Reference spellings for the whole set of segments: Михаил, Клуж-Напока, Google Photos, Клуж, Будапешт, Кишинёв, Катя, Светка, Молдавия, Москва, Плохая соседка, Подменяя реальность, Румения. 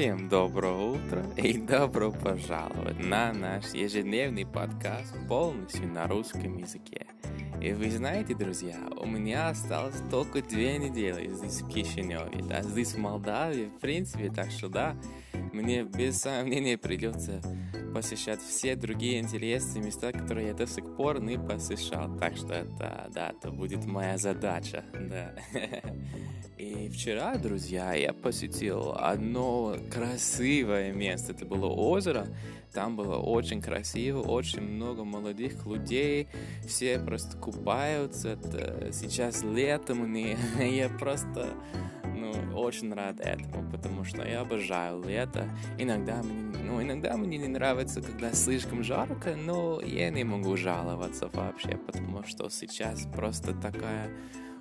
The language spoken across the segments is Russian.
Всем доброго утра и добро пожаловать на наш ежедневный подкаст полностью на русском языке. И вы знаете, друзья, у меня осталось только 2 недели здесь в Кишинёве, да, здесь в Молдавии, в принципе, так что да, мне без сомнения придется посещать все другие интересные места, которые я до сих пор не посещал, так что это, да, это будет моя задача, да. И вчера, друзья, я посетил одно красивое место, это было озеро, там было очень красиво, очень много молодых людей, все просто купаются, это сейчас летом, и я просто очень рад этому, потому что я обожаю лето, иногда мне не нравится, когда слишком жарко, но я не могу жаловаться вообще, потому что сейчас просто такая...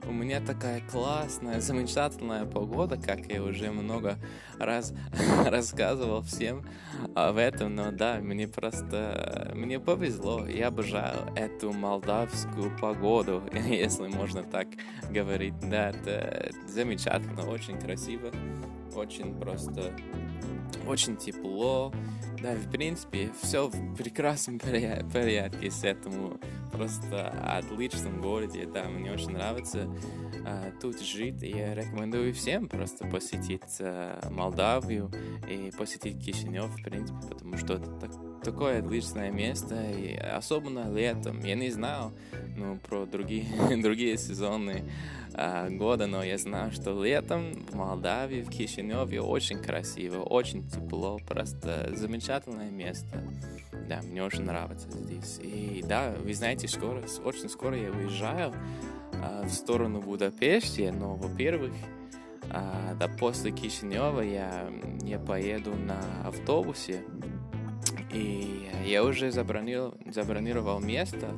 У меня такая классная, замечательная погода, как я уже много раз рассказывал всем об этом, но да, мне повезло, я обожаю эту молдавскую погоду, если можно так говорить, да, это замечательно, очень красиво, очень просто, очень тепло, да, в принципе, все в прекрасном порядке с этим просто отличным городе, да, мне очень нравится тут жить, и я рекомендую всем просто посетить Молдавию и посетить Кишинёв, в принципе, потому что это такое отличное место, и особенно летом, я не знал про другие сезоны года, но я знаю, что летом в Молдавии, в Кишинёве очень красиво, очень тепло, просто замечательное место. Да, мне очень нравится здесь. И да, вы знаете, очень скоро я уезжаю в сторону Будапешта, но, во-первых, после Кишинёва я поеду на автобусе, и я уже забронировал место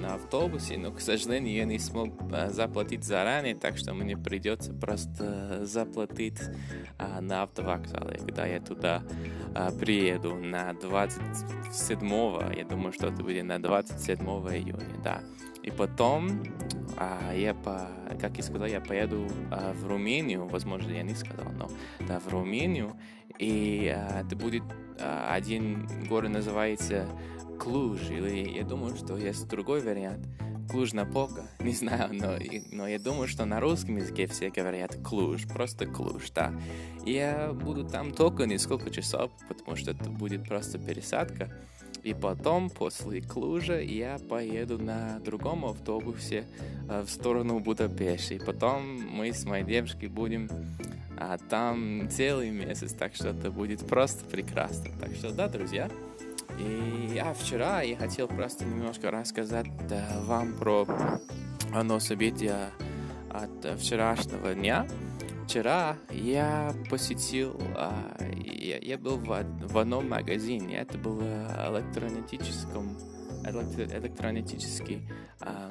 на автобусе, но, к сожалению, я не смог заплатить заранее, так что мне придется просто заплатить на автовокзале, когда я туда приеду на 27-го, я думаю, что это будет на 27 июня, да. И потом, как я сказал, я поеду в Румению, возможно, я не сказал, но да, в Румению, и это будет один город, называется Клуж, или я думаю, что есть другой вариант, Клуж-Напока, не знаю, но я думаю, что на русском языке все говорят Клуж, просто Клуж, да. Я буду там только несколько часов, потому что это будет просто пересадка, и потом, после Клужа, я поеду на другом автобусе в сторону Будапешта, и потом мы с моей девушкой будем... А там целый месяц, так что это будет просто прекрасно. Так что да, друзья. И вчера я хотел просто немножко рассказать вам про одно событие от вчерашнего дня. Вчера я посетил, я был в одном магазине, это был электронетический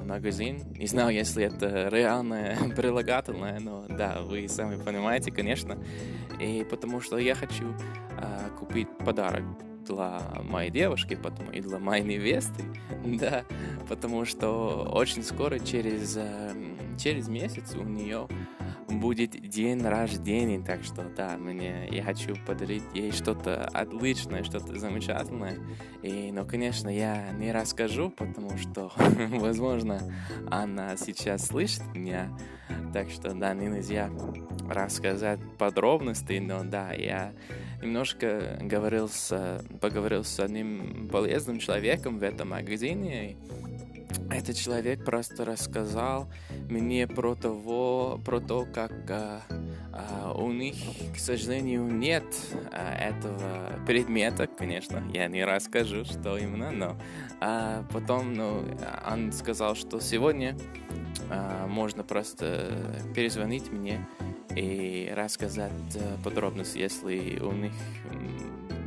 магазин. Не знаю, если это реальное прилагательное, но да, вы сами понимаете, конечно. И потому что я хочу купить подарок для моей девушки, потом и для моей невесты, да, потому что очень скоро, через месяц у нее будет день рождения, так что да, я хочу подарить ей что-то отличное, что-то замечательное, но, конечно, я не расскажу, потому что, возможно, она сейчас слышит меня, так что да, нельзя рассказать подробности, но да, я немножко поговорил с одним полезным человеком в этом магазине. Этот человек просто рассказал мне про то, как у них, к сожалению, нет этого предмета, конечно, я не расскажу, что именно, но потом он сказал, что сегодня можно просто перезвонить мне и рассказать подробности, если у них...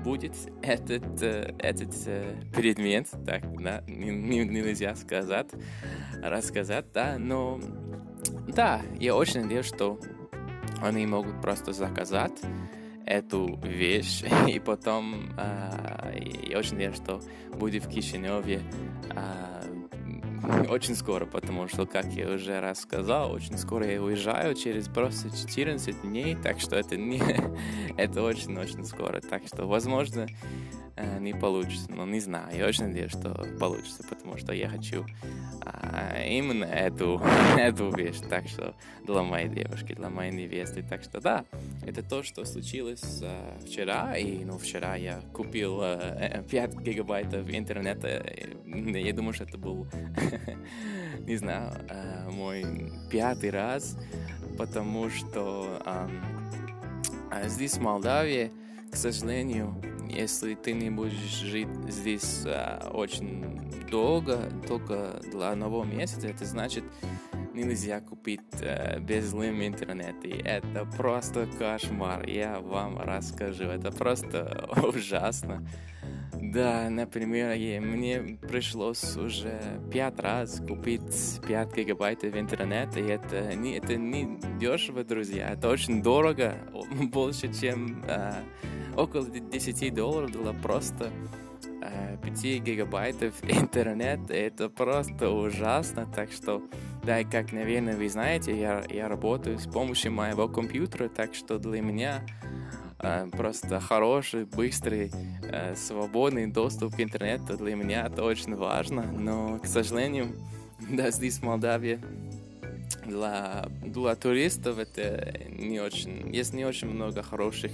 будет этот предмет, так, да, нельзя рассказать, да, но да, я очень надеюсь, что они могут просто заказать эту вещь, и потом я очень надеюсь, что будет в Кишинёве Очень скоро, потому что, как я уже раз сказал, очень скоро я уезжаю, через просто 14 дней, так что это не... это очень-очень скоро, так что, возможно, не получится, но не знаю, я очень надеюсь, что получится, потому что я хочу именно эту вещь, так что для моей девушки, для моей невесты, так что да, это то, что случилось вчера, и вчера я купил 5 гигабайтов интернета, я думаю, что это был, не знаю, мой 5-й раз, потому что здесь, в Молдавии, к сожалению, если ты не будешь жить здесь очень долго, только для одного месяца, это значит, нельзя купить безлимитный интернет. И это просто кошмар, я вам расскажу, это просто ужасно. Да, например, мне пришлось уже 5 раз купить 5 гигабайтов интернета, и это не дешево, друзья, это очень дорого, больше, чем около $10 было просто 5 гигабайтов интернета, это просто ужасно, так что, да, и как, наверное, вы знаете, я работаю с помощью моего компьютера, так что для меня просто хороший, быстрый, свободный доступ к интернету, для меня это очень важно, но, к сожалению, да, здесь в Молдавии для туристов это не очень, есть не очень много хороших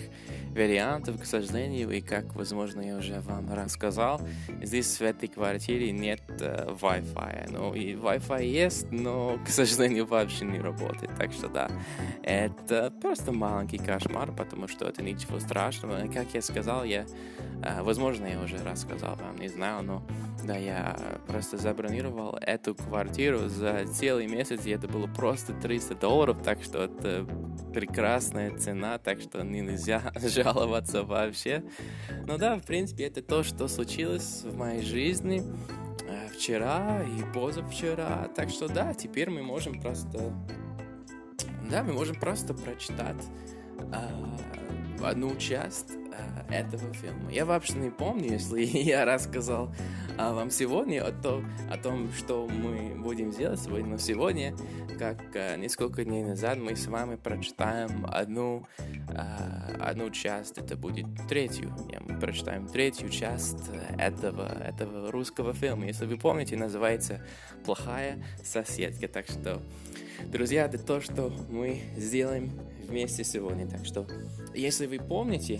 вариантов, к сожалению, и как, возможно, я уже вам рассказал, здесь в этой квартире нет Wi-Fi, ну и Wi-Fi есть, но, к сожалению, вообще не работает, так что да, это просто маленький кошмар, потому что это ничего страшного, и, как я сказал, возможно, я уже рассказал вам, не знаю, но да, я просто забронировал эту квартиру за целый месяц, и это было просто $300, так что это прекрасная цена, так что нельзя жаловаться вообще. Ну да, в принципе, это то, что случилось в моей жизни вчера и позавчера, так что да, теперь мы можем просто... Да, мы можем просто прочитать одну часть этого фильма. Я вообще не помню, если я рассказал вам сегодня о том, что мы будем делать сегодня, но сегодня, как несколько дней назад, мы с вами прочитаем одну часть, это будет третью, мы прочитаем третью часть этого русского фильма. Если вы помните, называется «Плохая соседка», так что, друзья, это то, что мы сделаем вместе сегодня. Так что, если вы помните,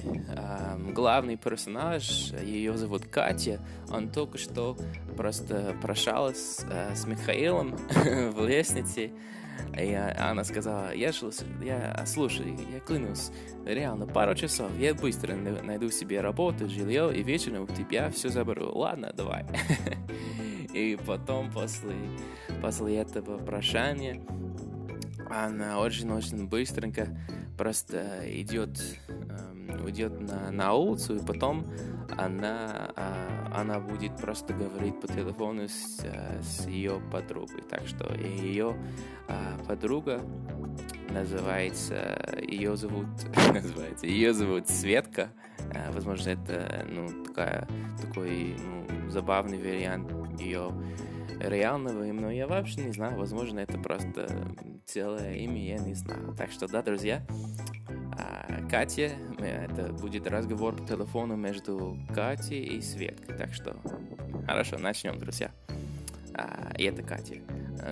главный персонаж, ее зовут Катя, он только что просто прощалась с Михаилом в лестнице, и она сказала: слушай, я клянусь, реально, пару часов, я быстро найду себе работу, жилье, и вечером у тебя все заберу. Ладно, давай. И потом, после этого прощания, она очень-очень быстренько просто идет на улицу, и потом она будет просто говорить по телефону с ее подругой. Так что ее подруга ее зовут Светка. Возможно, это такой забавный вариант ее реального, но я вообще не знаю, возможно, это просто целое имя, я не знаю. Так что да, друзья, Катя, это будет разговор по телефону между Катей и Светкой, так что хорошо, начнем, друзья. И это Катя.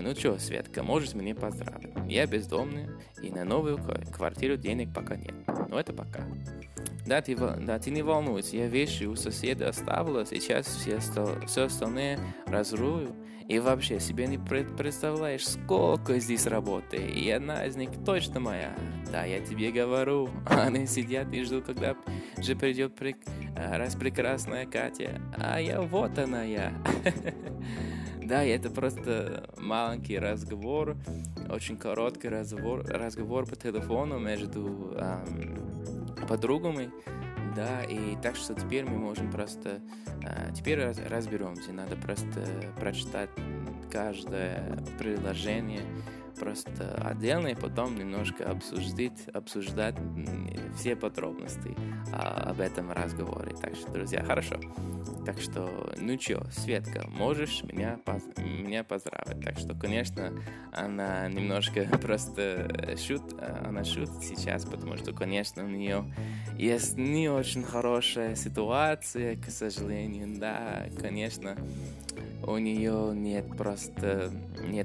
Ну чё, Светка, можешь меня поздравить? Я бездомная, и на новую квартиру денег пока нет, но это пока. Да, ты не волнуйся, я вещи у соседа оставила, сейчас все остальное разрую. И вообще, себе не представляешь, сколько здесь работы, и одна из них точно моя. Да, я тебе говорю, они сидят и ждут, когда же придет распрекрасная Катя. А я, вот она я. Да, это просто маленький разговор, очень короткий разговор по телефону между подругами. Да, и так что теперь мы можем просто... Теперь разберемся, надо просто прочитать каждое приложение просто отдельно и потом немножко обсуждать все подробности об этом разговоре. Так что, друзья, хорошо. Так что, ну чё, Светка, можешь меня поздравить. Так что, конечно, она немножко просто шутит сейчас, потому что, конечно, у нее есть не очень хорошая ситуация, к сожалению, да, конечно. У нее нет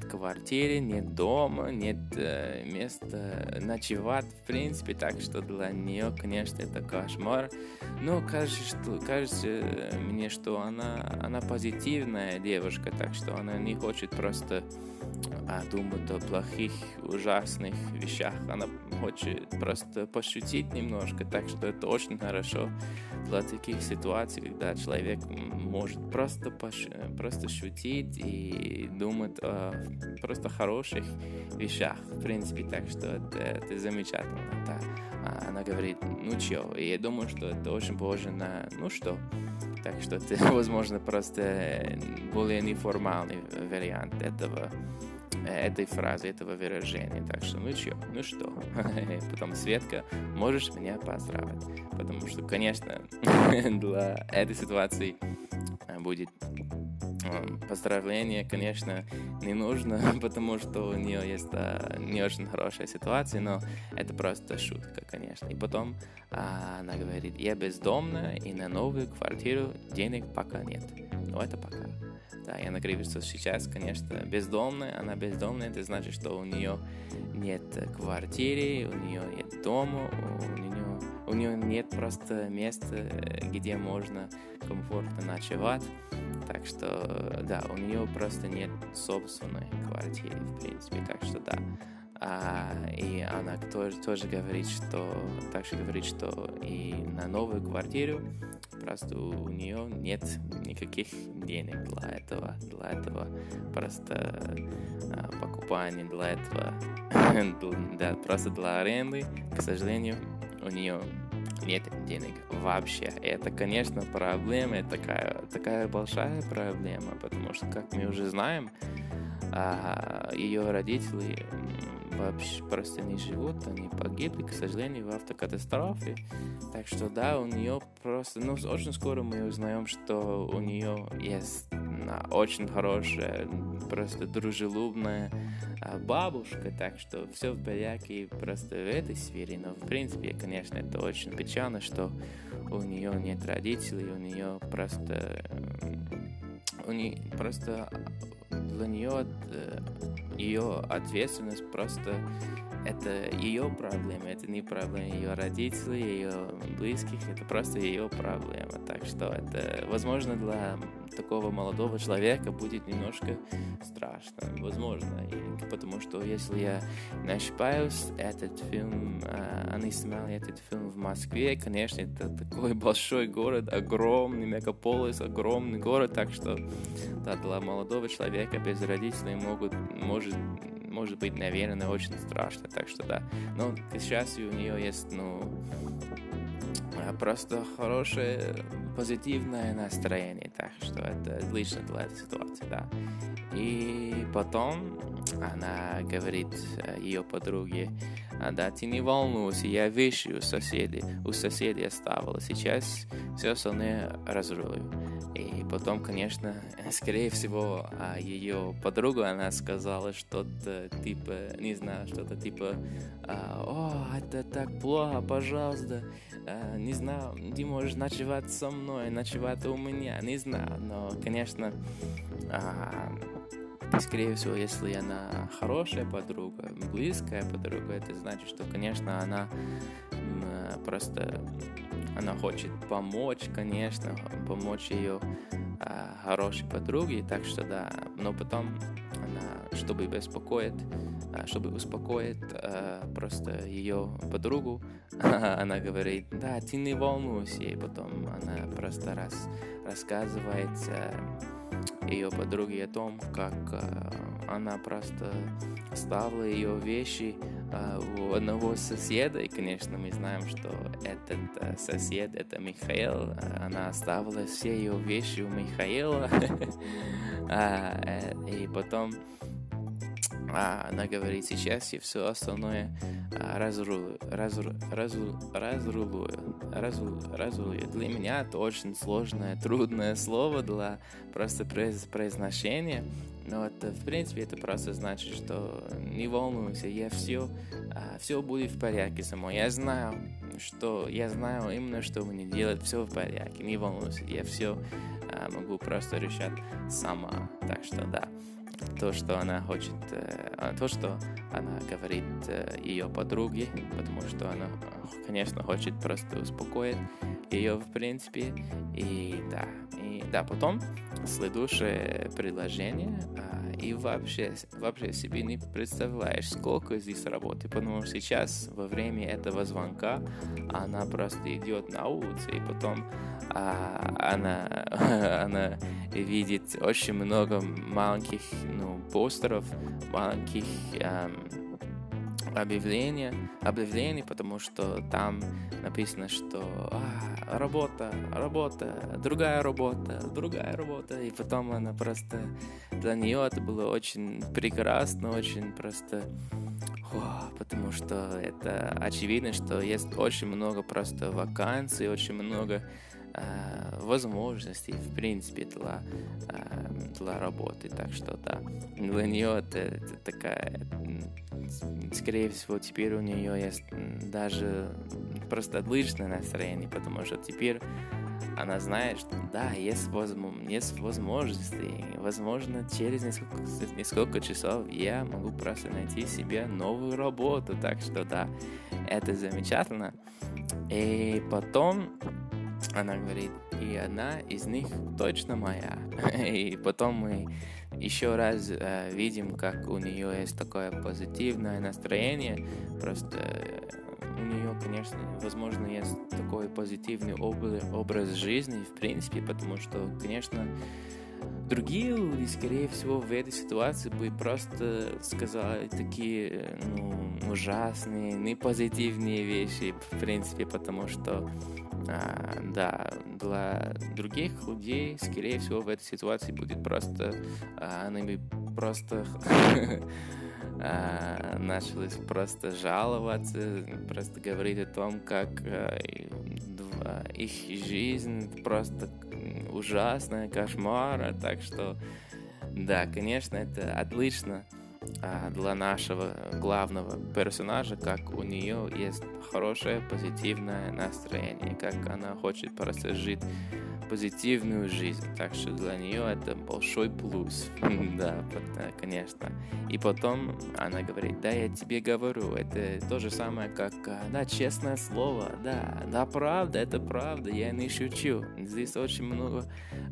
квартиры, нет дома, нет места ночевать, в принципе, так что для нее, конечно, это кошмар. Но кажется мне, что она позитивная девушка, так что она не хочет просто думать о плохих, ужасных вещах. Она хочет просто пошутить немножко, так что это очень хорошо для таких ситуаций, когда человек может просто шутить и думать о просто хороших вещах, в принципе, так что это замечательно, да. Она говорит, ну чё, и я думаю, что это очень похоже на ну что, так что это, возможно, просто более неформальный вариант этой фразы, этого выражения, так что ну чё, ну что, потом Светка, можешь меня поздравить, потому что, конечно, для этой ситуации будет поздравление, конечно, не нужно, потому что у нее есть не очень хорошая ситуация, но это просто шутка, конечно. И потом она говорит, я бездомная и на новую квартиру денег пока нет. Но это пока. Да, я нагреваю, что сейчас, конечно, бездомная, она бездомная, это значит, что у нее нет квартиры, у нее нет дома, у нее нет просто места, где можно комфортно ночевать. Так что, да, у нее просто нет собственной квартиры, в принципе, так что, да. И она тоже говорит, что и на новую квартиру просто у нее нет никаких денег для этого просто покупания, для этого, да, просто для аренды, к сожалению, у нее нет денег вообще. Это, конечно, проблема, это такая большая проблема, потому что, как мы уже знаем, ее родители вообще просто не живут, они погибли, к сожалению, в автокатастрофе. Так что да, у нее просто, ну, очень скоро мы узнаем, что у нее есть очень хорошая, просто дружелюбная бабушка, так что все в порядке просто в этой сфере, но в принципе, конечно, это очень печально, что у нее нет родителей, у нее просто для нее ее ответственность просто это ее проблема, это не проблема ее родителей, ее близких, это просто ее проблема. Так что это, возможно, для такого молодого человека будет немножко страшно, возможно, потому что, если я не ошибаюсь, они снимали этот фильм в Москве, конечно, это такой большой город, огромный мегаполис, огромный город, так что да, для молодого человека без родителей может быть, наверное, очень страшно, так что да. Но к счастью, у нее есть, просто хорошее, позитивное настроение, так что это отлично для этой ситуации, да. И потом она говорит ее подруге, да, ты не волнуйся, я вещи у соседей оставила, сейчас все остальное разрулю. И потом, конечно, скорее всего, ее подруга, она сказала что-то типа, не знаю, что-то типа, о, это так плохо, пожалуйста, не знаю, ты можешь ночевать со мной, ночевать у меня, не знаю, но, конечно, скорее всего, если она хорошая подруга, близкая подруга, это значит, что, конечно, она просто она хочет помочь, конечно, помочь ее хорошей подруге, так что да, но потом она, чтобы успокоить просто ее подругу, она говорит, да, ты не волнуйся, и потом она просто рассказывает ее подруги о том, как она просто оставила ее вещи у одного соседа. И, конечно, мы знаем, что этот сосед — это Михаил. Она оставила все ее вещи у Михаила. И потом она говорит: сейчас я все остальное разрулую. Для меня это очень сложное, трудное слово для просто произношения. Но это, в принципе, это просто значит, что не волнуйся, я все будет в порядке само. Я знаю именно, что мне делать, все в порядке, не волнуйся, я все могу просто решать сама. Так что да. То, что она хочет, то, что она говорит ее подруге, потому что она, конечно, хочет просто успокоить ее, в принципе. И да, потом следующее предложение. И вообще себе не представляешь, сколько здесь работы, потому что сейчас во время этого звонка она просто идет на улицу, и потом она видит очень много маленьких постеров, маленьких объявлений, потому что там написано, что работа, другая работа, и потом она просто, для нее это было очень прекрасно, очень просто, потому что это очевидно, что есть очень много просто вакансий, очень много возможностей, в принципе, для работы, так что да, для нее это такая, скорее всего, теперь у нее есть даже просто отличное настроение, потому что теперь она знает, что да, есть возможности, возможно, через несколько часов я могу просто найти себе новую работу, так что да, это замечательно. И потом она говорит: и одна из них точно моя. И потом мы еще раз видим, как у нее есть такое позитивное настроение. Просто у нее, конечно, возможно, есть такой позитивный образ жизни, в принципе, потому что, конечно, другие люди, скорее всего, в этой ситуации бы просто сказали такие ужасные, непозитивные вещи, в принципе, потому что да, для других людей, скорее всего, в этой ситуации будет просто, они просто начали просто жаловаться, просто говорить о том, как их жизнь просто ужасная, кошмар. Так что, да, конечно, это отлично для нашего главного персонажа, как у нее есть хорошее позитивное настроение, как она хочет просто жить позитивную жизнь, так что для нее это большой плюс, да, конечно. И потом она говорит: да, я тебе говорю, это то же самое, как, да, честное слово, да, правда, это правда, я не шучу, здесь очень много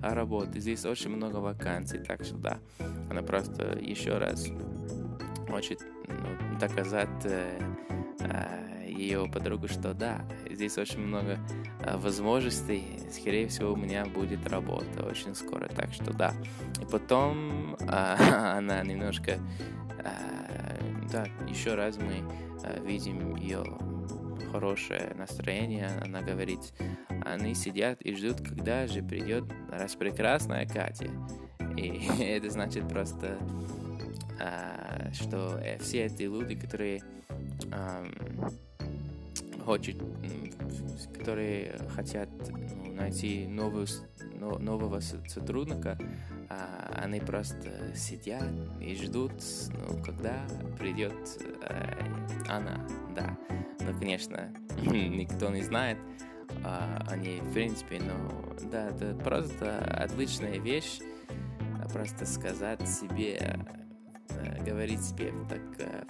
работы, здесь очень много вакансий, так что да, она просто еще раз хочет доказать ее подругу, что да, здесь очень много возможностей, скорее всего, у меня будет работа очень скоро, так что да. И потом она немножко, да, еще раз мы видим ее хорошее настроение, она говорит: они сидят и ждут, когда же придет распрекрасная Катя. И это значит просто, что все эти люди, которые хотят найти нового сотрудника, они просто сидят и ждут, когда придет она, да. Но, конечно, никто не знает о ней, в принципе, но да, это просто отличная вещь, просто сказать себе, говорить себе в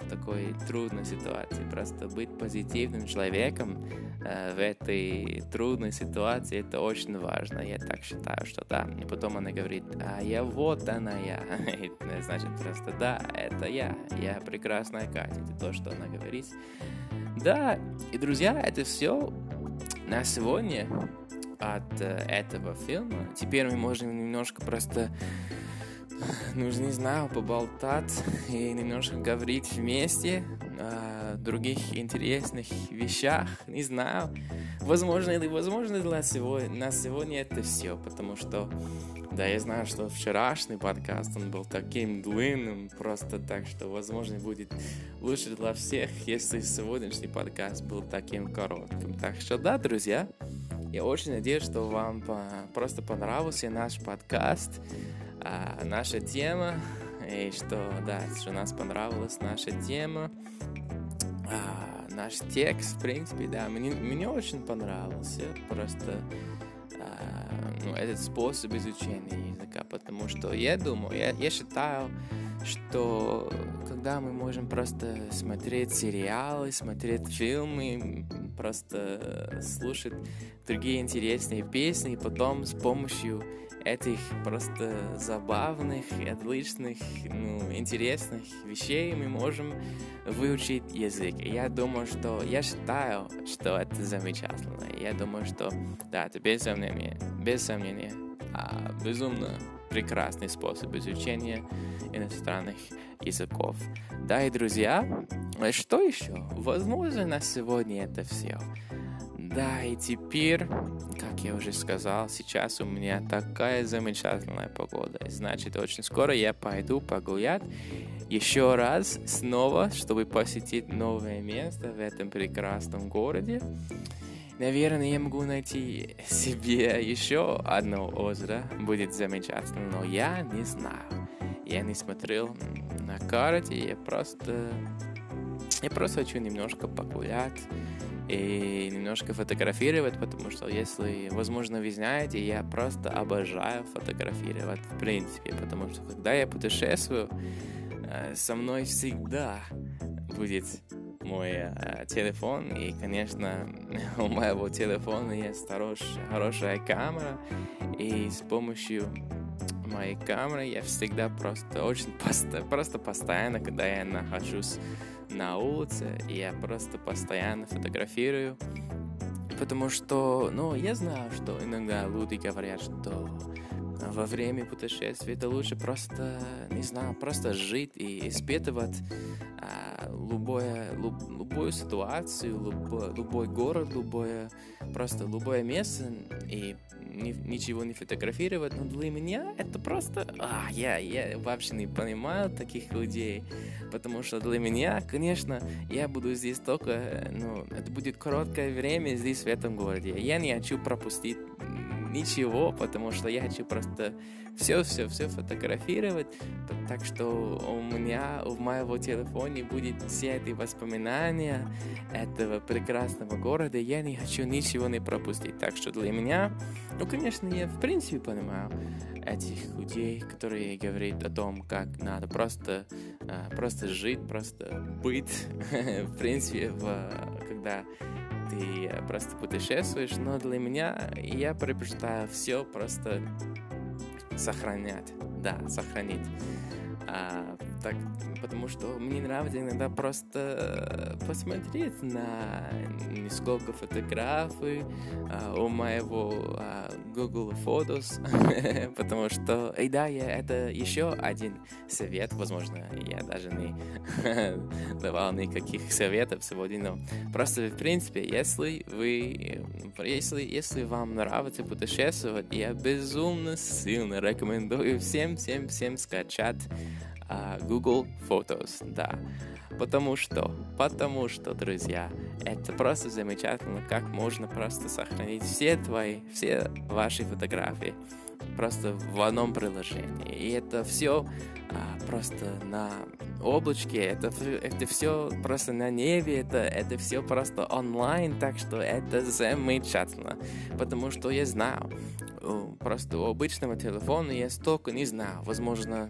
такой трудной ситуации, просто быть позитивным человеком в этой трудной ситуации, это очень важно, я так считаю, что да. И потом она говорит: а я вот она я, и, значит, просто да, это я прекрасная Катя, это то, что она говорит. Да, и, друзья, это все на сегодня от этого фильма. Теперь мы можем немножко просто нужно, не знаю, поболтать и немножко говорить вместе о других интересных вещах, не знаю. Возможно или возможно для сегодня, на сегодня это все, потому что, да, я знаю, что вчерашний подкаст, он был таким длинным, просто так, что, возможно, будет лучше для всех, если сегодняшний подкаст был таким коротким. Так что, да, друзья, я очень надеюсь, что вам просто понравился наш подкаст, наша тема, и что, да, что нас понравилась наша тема, наш текст, в принципе, да, мне очень понравился просто этот способ изучения языка, потому что я думаю, я считаю, что когда мы можем просто смотреть сериалы, смотреть фильмы, просто слушать другие интересные песни, и потом с помощью этих просто забавных, отличных, интересных вещей мы можем выучить язык. Я считаю, что это замечательно. Я думаю, что, да, это без сомнения, безумно прекрасный способ изучения иностранных языков. Да, и, друзья, что еще? Возможно, на сегодня это все. Да, и теперь, как я уже сказал, сейчас у меня такая замечательная погода. Значит, очень скоро я пойду погулять еще раз снова, чтобы посетить новое место в этом прекрасном городе. Наверное, я могу найти себе еще одно озеро, будет замечательно, но я не знаю. Я не смотрел на карте, я просто хочу немножко погулять и немножко фотографировать, потому что, если, возможно, вы знаете, я просто обожаю фотографировать в принципе, потому что, когда я путешествую, со мной всегда будет мой телефон, и, конечно, у моего телефона есть хорошая камера, и с помощью моей камеры я всегда просто постоянно, когда я нахожусь на улице, я просто постоянно фотографирую, потому что, я знаю, что иногда люди говорят, что во время путешествия это лучше просто жить и испытывать любую ситуацию, любой город, любое место и ничего не фотографировать. Но для меня это просто... Я вообще не понимаю таких людей, потому что для меня, конечно, я буду здесь только... это будет короткое время здесь, в этом городе. Я не хочу пропустить ничего, потому что я хочу просто все фотографировать, так что в моего телефоне будет все эти воспоминания этого прекрасного города, я не хочу ничего не пропустить, так что для меня, конечно, я в принципе понимаю этих людей, которые говорят о том, как надо просто жить, просто быть, в принципе, когда ты просто путешествуешь, но для меня я предпочитаю все просто сохранить. Так, потому что мне нравится иногда просто посмотреть на сколько фотографий у моего Google Photos, потому что, и да, это еще один совет, возможно, я даже не давал никаких советов сегодня, но просто, в принципе, если вам нравится путешествовать, я безумно сильно рекомендую всем скачать Google Photos, да, потому что, друзья, это просто замечательно, как можно просто сохранить все ваши фотографии просто в одном приложении, и это все просто на облачке, это все просто на небе, это все просто онлайн, так что это замечательно, потому что я знаю, просто у обычного телефона я столько не знаю, возможно,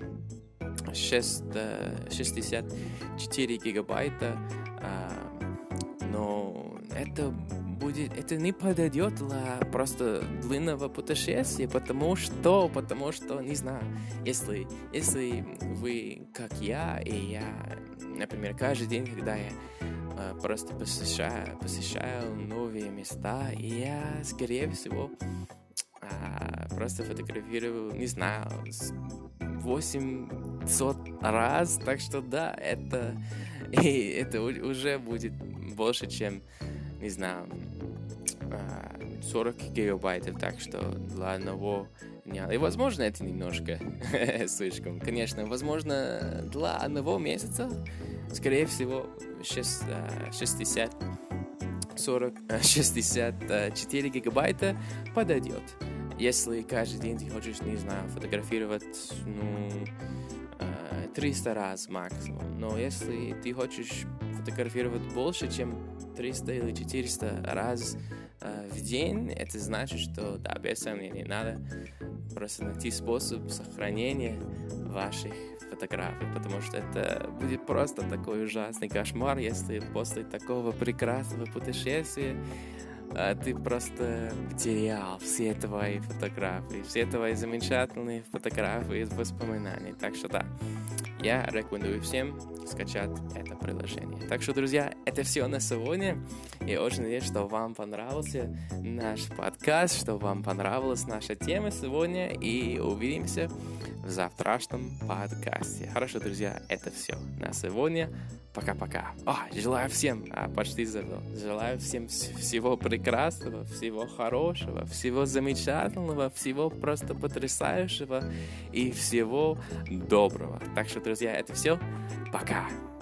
64 гигабайта, но это не подойдет для просто длинного путешествия, потому что, не знаю, если вы как я, и я, например, каждый день, когда я просто посещаю новые места, я, скорее всего, просто фотографирую, не знаю, 800 раз, так что да, это уже будет больше, чем, не знаю, 40 гигабайтов, так что для одного дня. И, возможно, это немножко слишком. Конечно, возможно, для одного месяца, скорее всего, 64 гигабайта подойдет. Если каждый день ты хочешь, не знаю, фотографировать, 300 раз максимум. Но если ты хочешь фотографировать больше, чем 300 или 400 раз в день, это значит, что, да, без сомнений, надо просто найти способ сохранения ваших фотографий, потому что это будет просто такой ужасный кошмар, если после такого прекрасного путешествия ты просто потерял все твои фотографии, все твои замечательные фотографии из воспоминаний. Так что да, я рекомендую всем скачать это приложение. Так что, друзья, это все на сегодня. Я очень надеюсь, что вам понравился наш подкаст, что вам понравилась наша тема сегодня, и увидимся в завтрашнем подкасте. Хорошо, друзья, это все на сегодня. Пока-пока. Желаю всем, почти забыл, желаю всем всего прекрасного, всего хорошего, всего замечательного, всего просто потрясающего и всего доброго. Так что, друзья, это все. Пока.